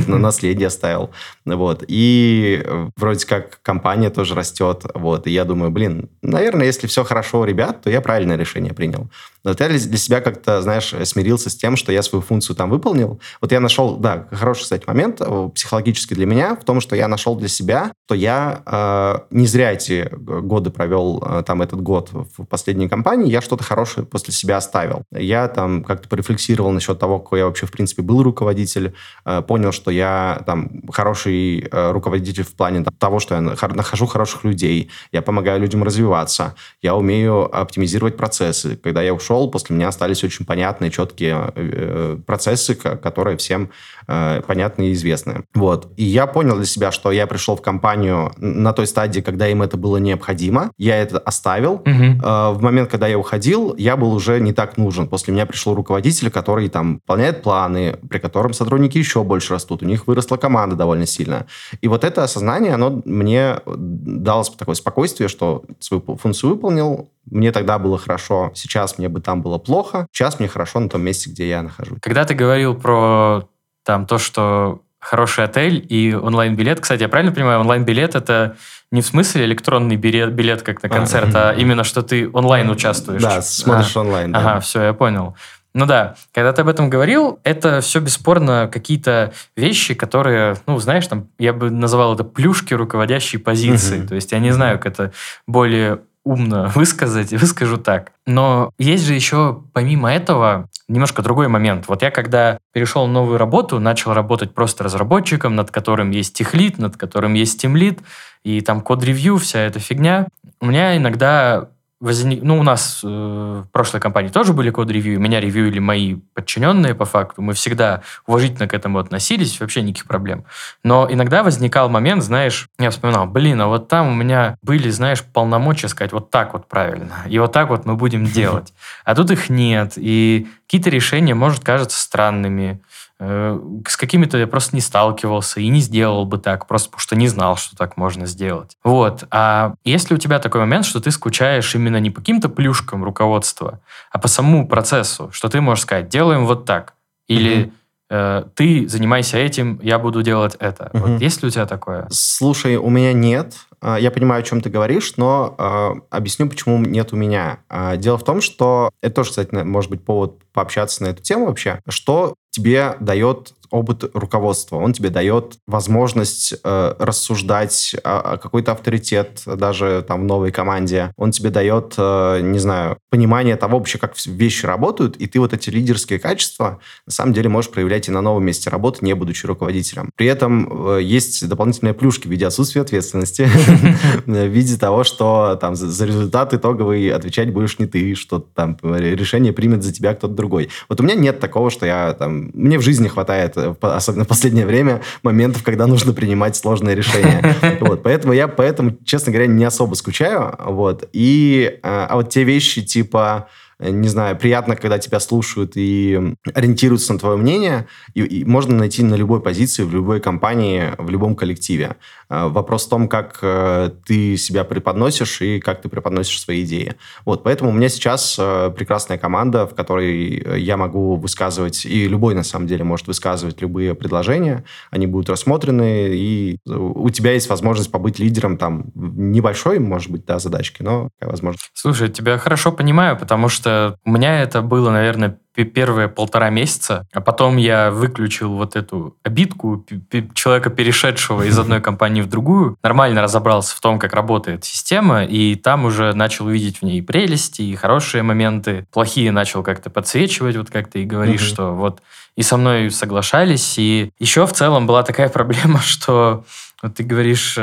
на наследие оставил, вот. И вроде как компания тоже растет, вот. И я думаю, блин, наверное, если все хорошо у ребят, то я правильное решение принял. Вот я для себя как-то, знаешь, смирился с тем, что я свою функцию там выполнил. Вот я нашел, да, хороший, кстати, момент психологически для меня в том, что я нашел для себя, что я не зря эти годы провел, там, этот год в последней компании, я что-то хорошее после себя оставил. Я там как-то порефлексировал насчет того, какой я вообще, в принципе, был руководитель, понял, что я там хороший руководитель в плане там, того, что я нахожу хороших людей, я помогаю людям развиваться, я умею оптимизировать процессы. Когда я ушел, после меня остались очень понятные, четкие процессы, которые всем понятны и известны. Вот. И я понял для себя, что я пришел в компанию на той стадии, когда им это было необходимо. Я это оставил. Угу. В момент, когда я уходил, я был уже не так нужен. После меня пришел руководитель, который там выполняет планы, при котором сотрудники еще больше растут. У них выросла команда довольно сильно. И вот это осознание, оно мне дало такое спокойствие, что свою функцию выполнил. Мне тогда было хорошо, сейчас мне бы там было плохо. Сейчас мне хорошо на том месте, где я нахожусь. Когда ты говорил про там, то, что хороший отель и онлайн-билет. Кстати, я правильно понимаю, онлайн-билет – это не в смысле электронный билет, билет как на концерт, а, а именно, что ты онлайн участвуешь? Да, смотришь а, онлайн. Да. Ага, все, я понял. Ну да, когда ты об этом говорил, это все бесспорно какие-то вещи, которые, ну, знаешь, там, я бы называл это плюшки руководящей позиции. Угу. То есть я не знаю, как это более умно высказать, и выскажу так. Но есть же еще, помимо этого, немножко другой момент. Вот я, когда перешел на новую работу, начал работать просто разработчиком, над которым есть техлид, над которым есть тимлид, и там код-ревью, вся эта фигня. У меня иногда возник... Ну, у нас э, в прошлой компании тоже были код-ревью, меня ревьюили мои подчиненные по факту. Мы всегда уважительно к этому относились, вообще никаких проблем. Но иногда возникал момент, знаешь, я вспоминал, блин, а вот там у меня были, знаешь, полномочия сказать вот так вот правильно, и вот так вот мы будем делать. А тут их нет, и... Какие-то решения, может, кажутся странными. С какими-то я просто не сталкивался и не сделал бы так, просто потому что не знал, что так можно сделать. Вот. А если у тебя такой момент, что ты скучаешь именно не по каким-то плюшкам руководства, а по самому процессу, что ты можешь сказать, делаем вот так, или... Mm-hmm. ты занимайся этим, я буду делать это. Угу. Вот есть ли у тебя такое? Слушай, у меня нет. Я понимаю, о чем ты говоришь, но э, объясню, почему нет у меня. Дело в том, что... Это тоже, кстати, может быть повод пообщаться на эту тему вообще. Что тебе дает опыт руководства. Он тебе дает возможность э, рассуждать о, о какой-то авторитет даже там в новой команде. Он тебе дает, э, не знаю, понимание того вообще, как вещи работают, и ты вот эти лидерские качества на самом деле можешь проявлять и на новом месте работы, не будучи руководителем. При этом э, есть дополнительные плюшки в виде отсутствия ответственности, в виде того, что там за результат итоговый отвечать будешь не ты, что там решение примет за тебя кто-то другой. Вот у меня нет такого, что я там... Мне в жизни хватает, особенно в последнее время, моментов, когда нужно принимать сложные решения. Вот, поэтому я, поэтому, честно говоря, не особо скучаю. Вот, и, а вот те вещи типа... не знаю, приятно, когда тебя слушают и ориентируются на твое мнение, и, и можно найти на любой позиции, в любой компании, в любом коллективе. Вопрос в том, как ты себя преподносишь и как ты преподносишь свои идеи. Вот, поэтому у меня сейчас прекрасная команда, в которой я могу высказывать, и любой, на самом деле, может высказывать любые предложения, они будут рассмотрены, и у тебя есть возможность побыть лидером там небольшой, может быть, да, задачки, но такая возможность. Слушай, тебя хорошо понимаю, потому что у меня это было, наверное, первые полтора месяца, а потом я выключил вот эту обидку человека, перешедшего из одной компании в другую, нормально разобрался в том, как работает система, и там уже начал видеть в ней прелести и хорошие моменты, плохие начал как-то подсвечивать, вот как ты и говоришь, угу. что вот и со мной соглашались, и еще в целом была такая проблема, что вот ты говоришь,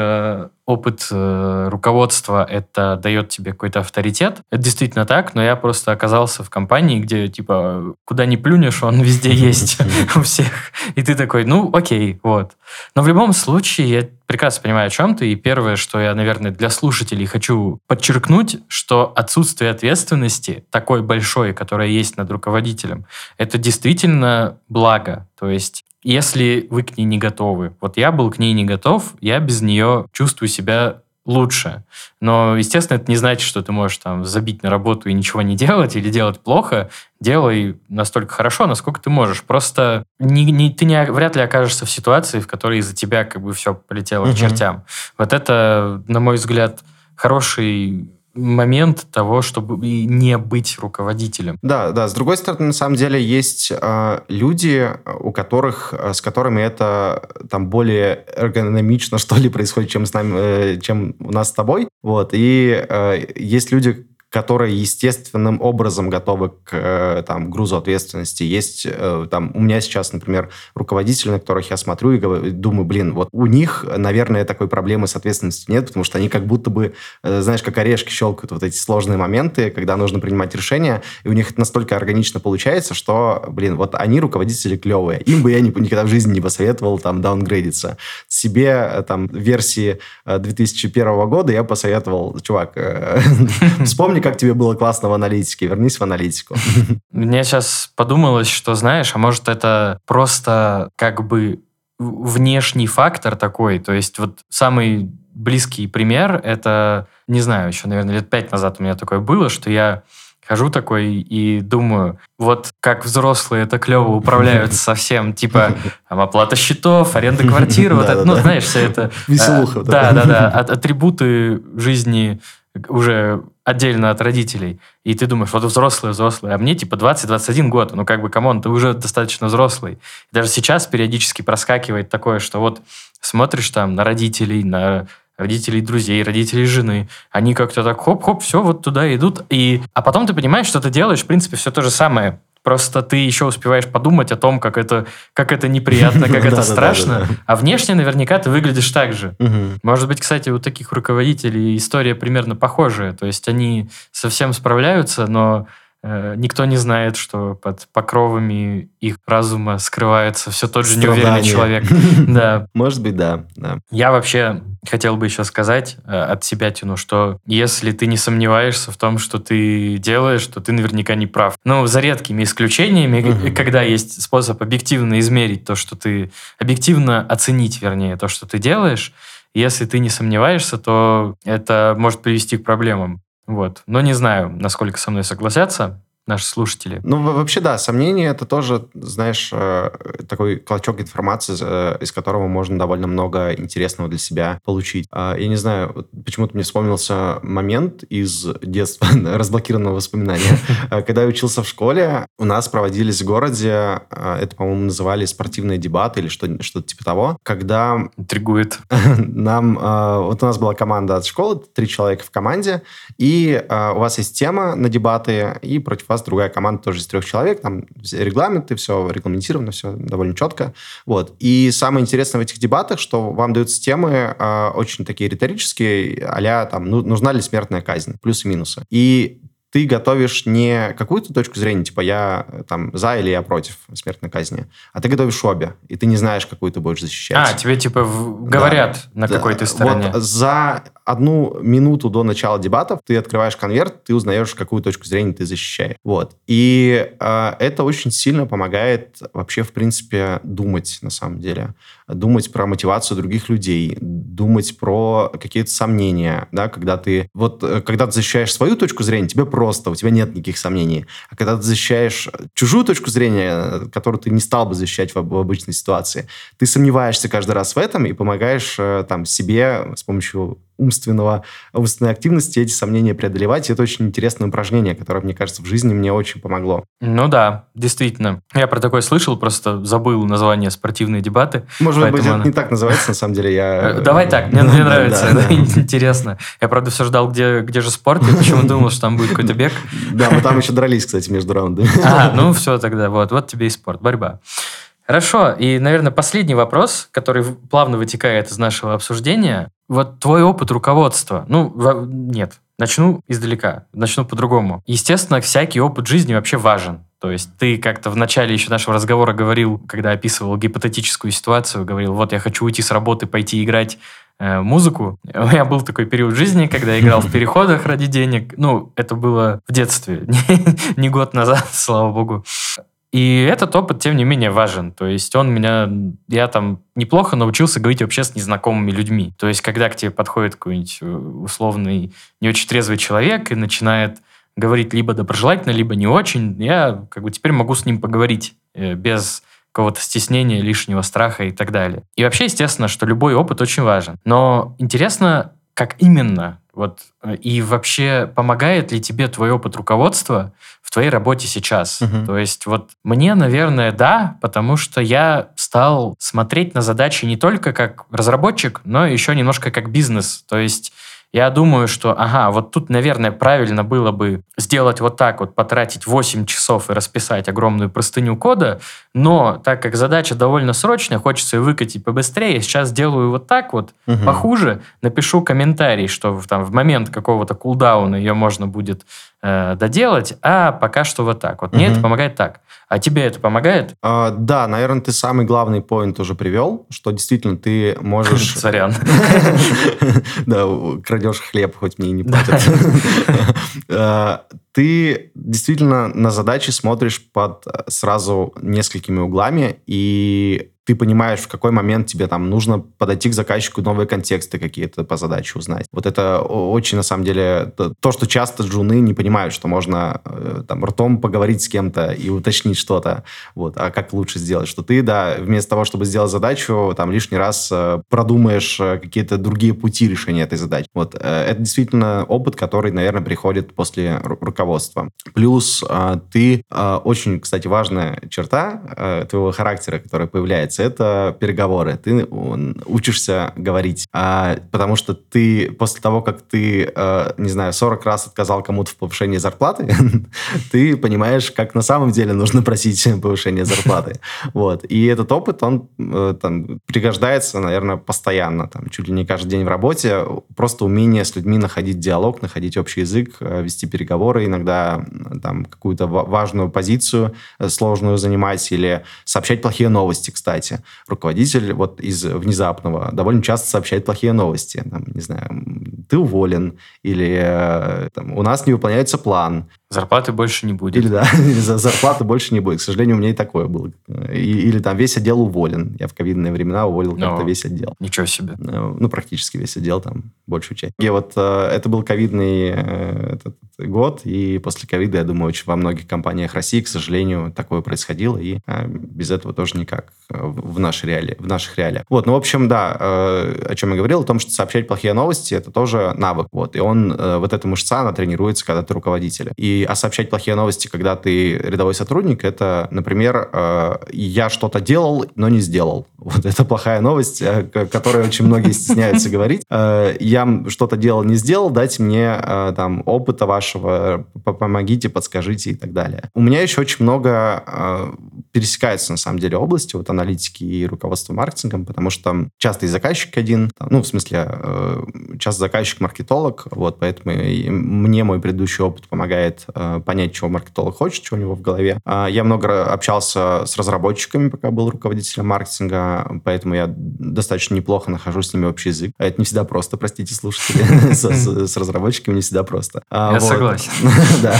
опыт руководства это дает тебе какой-то авторитет. Это действительно так, но я просто оказался в компании, где типа куда ни плюнешь, он везде есть у всех. И ты такой, ну окей, вот. Но в любом случае я прекрасно понимаю, о чем ты. И первое, что я, наверное, для слушателей хочу подчеркнуть, что отсутствие ответственности такой большой, которая есть над руководителем, это действительно благо. То есть если вы к ней не готовы. Вот я был к ней не готов, я без нее чувствую себя лучше. Но, естественно, это не значит, что ты можешь там забить на работу и ничего не делать или делать плохо. Делай настолько хорошо, насколько ты можешь. Просто не, не, ты не, вряд ли окажешься в ситуации, в которой из-за тебя как бы все полетело [S2] Угу. [S1] К чертям. Вот это, на мой взгляд, хороший... момент того, чтобы не быть руководителем. Да, да. С другой стороны, на самом деле, есть э, люди, у которых, с которыми это там более эргономично, что ли, происходит, чем с нами, э, чем у нас с тобой. Вот. И э, есть люди, которые естественным образом готовы к там, грузу ответственности. Есть там, у меня сейчас, например, руководители, на которых я смотрю и говорю, думаю, блин, вот у них, наверное, такой проблемы с ответственностью нет, потому что они как будто бы, знаешь, как орешки щелкают вот эти сложные моменты, когда нужно принимать решения, и у них это настолько органично получается, что, блин, вот они руководители клевые. Им бы я никогда в жизни не посоветовал там даунгрейдиться. Себе там версии две тысячи первого года я посоветовал, чувак, вспомни, как тебе было классно в аналитике, вернись в аналитику. Мне сейчас подумалось, что, знаешь, а может это просто как бы внешний фактор такой, то есть вот самый близкий пример, это, не знаю, еще, наверное, лет пять назад у меня такое было, что я хожу такой и думаю, вот как взрослые это клево управляются совсем, типа там, оплата счетов, аренда квартиры, вот это, ну, знаешь, все это... Веселуха. Да-да-да, атрибуты жизни уже отдельно от родителей, и ты думаешь, вот взрослые, взрослые, а мне типа двадцать-двадцать один год, ну как бы, камон, ты уже достаточно взрослый. Даже сейчас периодически проскакивает такое, что вот смотришь там на родителей, на родителей друзей, родителей жены, они как-то так хоп-хоп, все, вот туда идут, и... а потом ты понимаешь, что ты делаешь, в принципе, все то же самое. Просто ты еще успеваешь подумать о том, как это, как это неприятно, как это страшно. А внешне наверняка ты выглядишь так же. Может быть, кстати, у таких руководителей история примерно похожая. То есть они совсем справляются, но никто не знает, что под покровами их разума скрывается все тот же неуверенный человек. Да. Может быть, да. да. Я вообще хотел бы еще сказать от себя тяну, что если ты не сомневаешься в том, что ты делаешь, то ты наверняка не прав. Но за редкими исключениями, угу. когда есть способ объективно измерить то, что ты... Объективно оценить, вернее, то, что ты делаешь, если ты не сомневаешься, то это может привести к проблемам. Вот. Но не знаю, насколько со мной согласятся. наши слушатели? Ну, вообще, да, сомнения — это тоже, знаешь, такой клочок информации, из которого можно довольно много интересного для себя получить. Я не знаю, почему-то мне вспомнился момент из детства, разблокированного воспоминания. Когда я учился в школе, у нас проводились в городе, это, по-моему, называли спортивные дебаты или что-то типа того, когда... Интригует. Нам... Вот у нас была команда от школы, три человека в команде, и у вас есть тема на дебаты, и против вас другая команда тоже из трех человек, там регламенты, все регламентировано, все довольно четко. Вот. И самое интересное в этих дебатах, что вам даются темы э, очень такие риторические, а-ля там, ну, нужна ли смертная казнь, плюсы и минусы. И ты готовишь не какую-то точку зрения, типа я там за или я против смертной казни, а ты готовишь обе, и ты не знаешь, какую ты будешь защищать. А, тебе типа говорят да, на да, какой-то стороне. Вот за одну минуту до начала дебатов ты открываешь конверт, ты узнаешь, какую точку зрения ты защищаешь. Вот. И э, это очень сильно помогает вообще, в принципе, думать на самом деле. Думать про мотивацию других людей, думать про какие-то сомнения, да, когда ты... Вот когда ты защищаешь свою точку зрения, тебе просто, у тебя нет никаких сомнений. А когда ты защищаешь чужую точку зрения, которую ты не стал бы защищать в, в обычной ситуации, ты сомневаешься каждый раз в этом и помогаешь там, себе с помощью умственного, умственной активности эти сомнения преодолевать. И это очень интересное упражнение, которое, мне кажется, в жизни мне очень помогло. Ну да, действительно. Я про такое слышал, просто забыл название «Спортивные дебаты». Может поэтому... быть, это не так называется, на самом деле. Я... Давай так, мне нравится, интересно. Я, правда, все ждал, где же спорт, я почему-то думал, что там будет какой-то бег. Да, мы там еще дрались, кстати, между раундами. А, ну все тогда, вот, вот тебе и спорт, борьба. Хорошо, и, наверное, последний вопрос, который плавно вытекает из нашего обсуждения. Вот твой опыт руководства. Ну, нет, начну издалека, начну по-другому. Естественно, всякий опыт жизни вообще важен. То есть ты как-то в начале еще нашего разговора говорил, когда описывал гипотетическую ситуацию, говорил, вот я хочу уйти с работы, пойти играть э, музыку. У меня был такой период жизни, когда я играл в переходах ради денег. Ну, это было в детстве, не год назад, слава богу. И этот опыт, тем не менее, важен. То есть он меня... Я там неплохо научился говорить вообще с незнакомыми людьми. То есть когда к тебе подходит какой-нибудь условный, не очень трезвый человек и начинает говорить либо доброжелательно, либо не очень, я как бы теперь могу с ним поговорить без какого-то стеснения, лишнего страха и так далее. И вообще, естественно, что любой опыт очень важен. Но интересно, как именно... Вот. И вообще, помогает ли тебе твой опыт руководства в твоей работе сейчас? Uh-huh. То есть, вот мне, наверное, да, потому что я стал смотреть на задачи не только как разработчик, но еще немножко как бизнес. То есть, я думаю, что, ага, вот тут, наверное, правильно было бы сделать вот так вот, потратить восемь часов и расписать огромную простыню кода, но так как задача довольно срочная, хочется ее выкатить побыстрее, сейчас сделаю вот так вот, угу. похуже, напишу комментарий, что там в момент какого-то кулдауна ее можно будет э, доделать, а пока что вот так. Вот угу. Мне это помогает так. А тебе это помогает? А, да, наверное, ты самый главный поинт уже привел, что действительно ты можешь... Сорян. Да, крадешь хлеб, хоть мне и не платят. Ты действительно на задачи смотришь под сразу несколькими углами, и ты понимаешь, в какой момент тебе там нужно подойти к заказчику, новые контексты какие-то по задаче узнать. Вот это очень, на самом деле, то, что часто джуны не понимают, что можно там ртом поговорить с кем-то и уточнить что-то. Вот, а как лучше сделать? Что ты, да, вместо того, чтобы сделать задачу, там лишний раз продумаешь какие-то другие пути решения этой задачи. Вот, это действительно опыт, который, наверное, приходит после руководства. Плюс ты, очень, кстати, важная черта твоего характера, которая появляется, это переговоры. Ты учишься говорить. А, потому что ты после того, как ты, а, не знаю, сорок раз отказал кому-то в повышении зарплаты, ты понимаешь, как на самом деле нужно просить повышение зарплаты. Вот. И этот опыт, он там, пригождается, наверное, постоянно. Там, чуть ли не каждый день в работе. Просто умение с людьми находить диалог, находить общий язык, вести переговоры, иногда там, какую-то важную позицию сложную занимать или сообщать плохие новости, кстати. Руководитель вот из внезапного довольно часто сообщает плохие новости. Там, не знаю, ты уволен, или там, у нас не выполняется план. Зарплаты больше не будет. Или, да, зарплаты больше не будет. К сожалению, у меня и такое было. Или там весь отдел уволен. Я в ковидные времена уволил как-то весь отдел. Ничего себе. Ну, практически весь отдел там большую часть. И вот э, это был ковидный э, этот год, и после ковида, я думаю, очень во многих компаниях России, к сожалению, такое происходило, и э, без этого тоже никак в, наши реали, в наших реалиях. Вот, ну, в общем, да, э, о чем я говорил, о том, что сообщать плохие новости, это тоже навык, вот, и он, э, вот эта мышца, она тренируется, когда ты руководитель. И, а сообщать плохие новости, когда ты рядовой сотрудник, это, например, э, я что-то делал, но не сделал. Вот это плохая новость, о которой очень многие стесняются говорить. Я что-то делал, не сделал, дайте мне там опыта вашего, помогите, подскажите и так далее. У меня еще очень много пересекаются, на самом деле, области вот аналитики и руководства маркетингом, потому что часто и заказчик один, ну, в смысле, часто заказчик-маркетолог, вот, поэтому мне мой предыдущий опыт помогает понять, чего маркетолог хочет, что у него в голове. Я много общался с разработчиками, пока был руководителем маркетинга, поэтому я достаточно неплохо нахожу с ними общий язык. Это не всегда просто, простите, слушатели, с разработчиками не всегда просто. Я согласен. Да.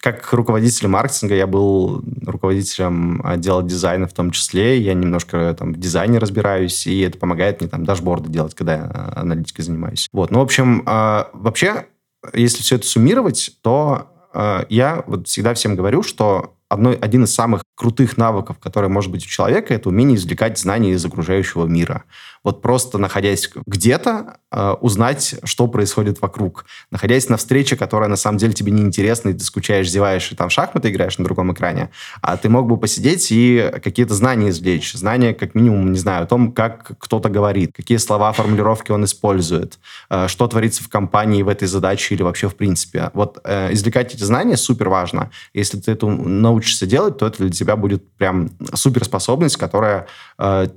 Как руководитель маркетинга я был руководителем отдела дизайна в том числе. Я немножко там в дизайне разбираюсь, и это помогает мне там дашборды делать, когда я аналитикой занимаюсь. Вот. Ну, в общем, вообще, если все это суммировать, то я вот всегда всем говорю, что Одной, один из самых крутых навыков, который может быть у человека, это умение извлекать знания из окружающего мира. Вот просто находясь где-то, э, узнать, что происходит вокруг. Находясь на встрече, которая на самом деле тебе неинтересна, и ты скучаешь, зеваешь, и там в шахматы играешь на другом экране, а ты мог бы посидеть и какие-то знания извлечь. Знания, как минимум, не знаю, о том, как кто-то говорит, какие слова, формулировки он использует, э, что творится в компании в этой задаче или вообще в принципе. Вот э, извлекать эти знания супер важно. Если ты эту научишься, учишься делать, то это для тебя будет прям суперспособность, которая э,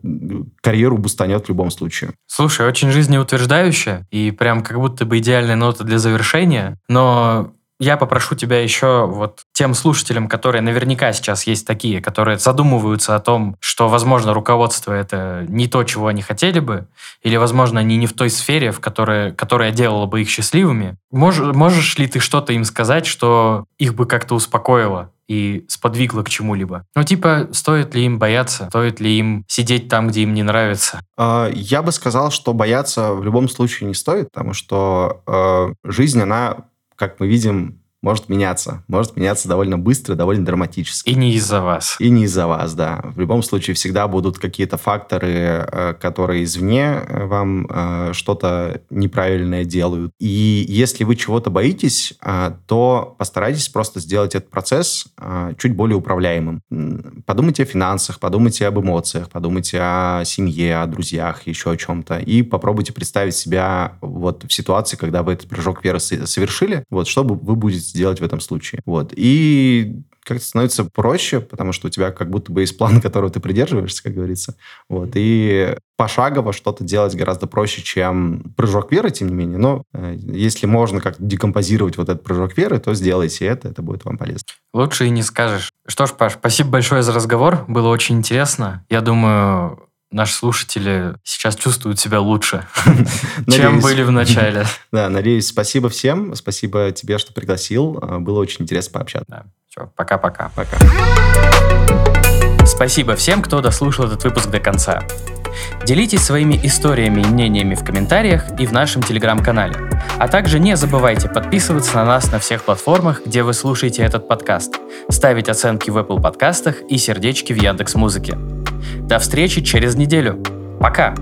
карьеру бустанет в любом случае. Слушай, очень жизнеутверждающе и прям как будто бы идеальная нота для завершения, но я попрошу тебя еще вот тем слушателям, которые наверняка сейчас есть такие, которые задумываются о том, что, возможно, руководство — это не то, чего они хотели бы, или, возможно, они не в той сфере, в которой, которая делала бы их счастливыми. Мож, можешь ли ты что-то им сказать, что их бы как-то успокоило и сподвигло к чему-либо? Ну, типа, стоит ли им бояться? Стоит ли им сидеть там, где им не нравится? Я бы сказал, что бояться в любом случае не стоит, потому что э, жизнь, она, как мы видим, может меняться. Может меняться довольно быстро, довольно драматически. И не из-за вас. И не из-за вас, да. В любом случае всегда будут какие-то факторы, которые извне вам что-то неправильное делают. И если вы чего-то боитесь, то постарайтесь просто сделать этот процесс чуть более управляемым. Подумайте о финансах, подумайте об эмоциях, подумайте о семье, о друзьях, еще о чем-то. И попробуйте представить себя вот в ситуации, когда вы этот прыжок веры совершили, вот, что вы будете делать в этом случае. Вот. И как-то становится проще, потому что у тебя как будто бы есть план, которого ты придерживаешься, как говорится. Вот. И пошагово что-то делать гораздо проще, чем прыжок веры, тем не менее. Но э, если можно как-то декомпозировать вот этот прыжок веры, то сделайте это, это будет вам полезно. Лучше и не скажешь. Что ж, Паш, спасибо большое за разговор. Было очень интересно. Я думаю, наши слушатели сейчас чувствуют себя лучше, чем были в начале. Да, надеюсь. Спасибо всем. Спасибо тебе, что пригласил. Было очень интересно пообщаться. Да. Все, пока-пока. Пока. Спасибо всем, кто дослушал этот выпуск до конца. Делитесь своими историями и мнениями в комментариях и в нашем Телеграм-канале. А также не забывайте подписываться на нас на всех платформах, где вы слушаете этот подкаст, ставить оценки в Apple подкастах и сердечки в Яндекс.Музыке. До встречи через неделю. Пока!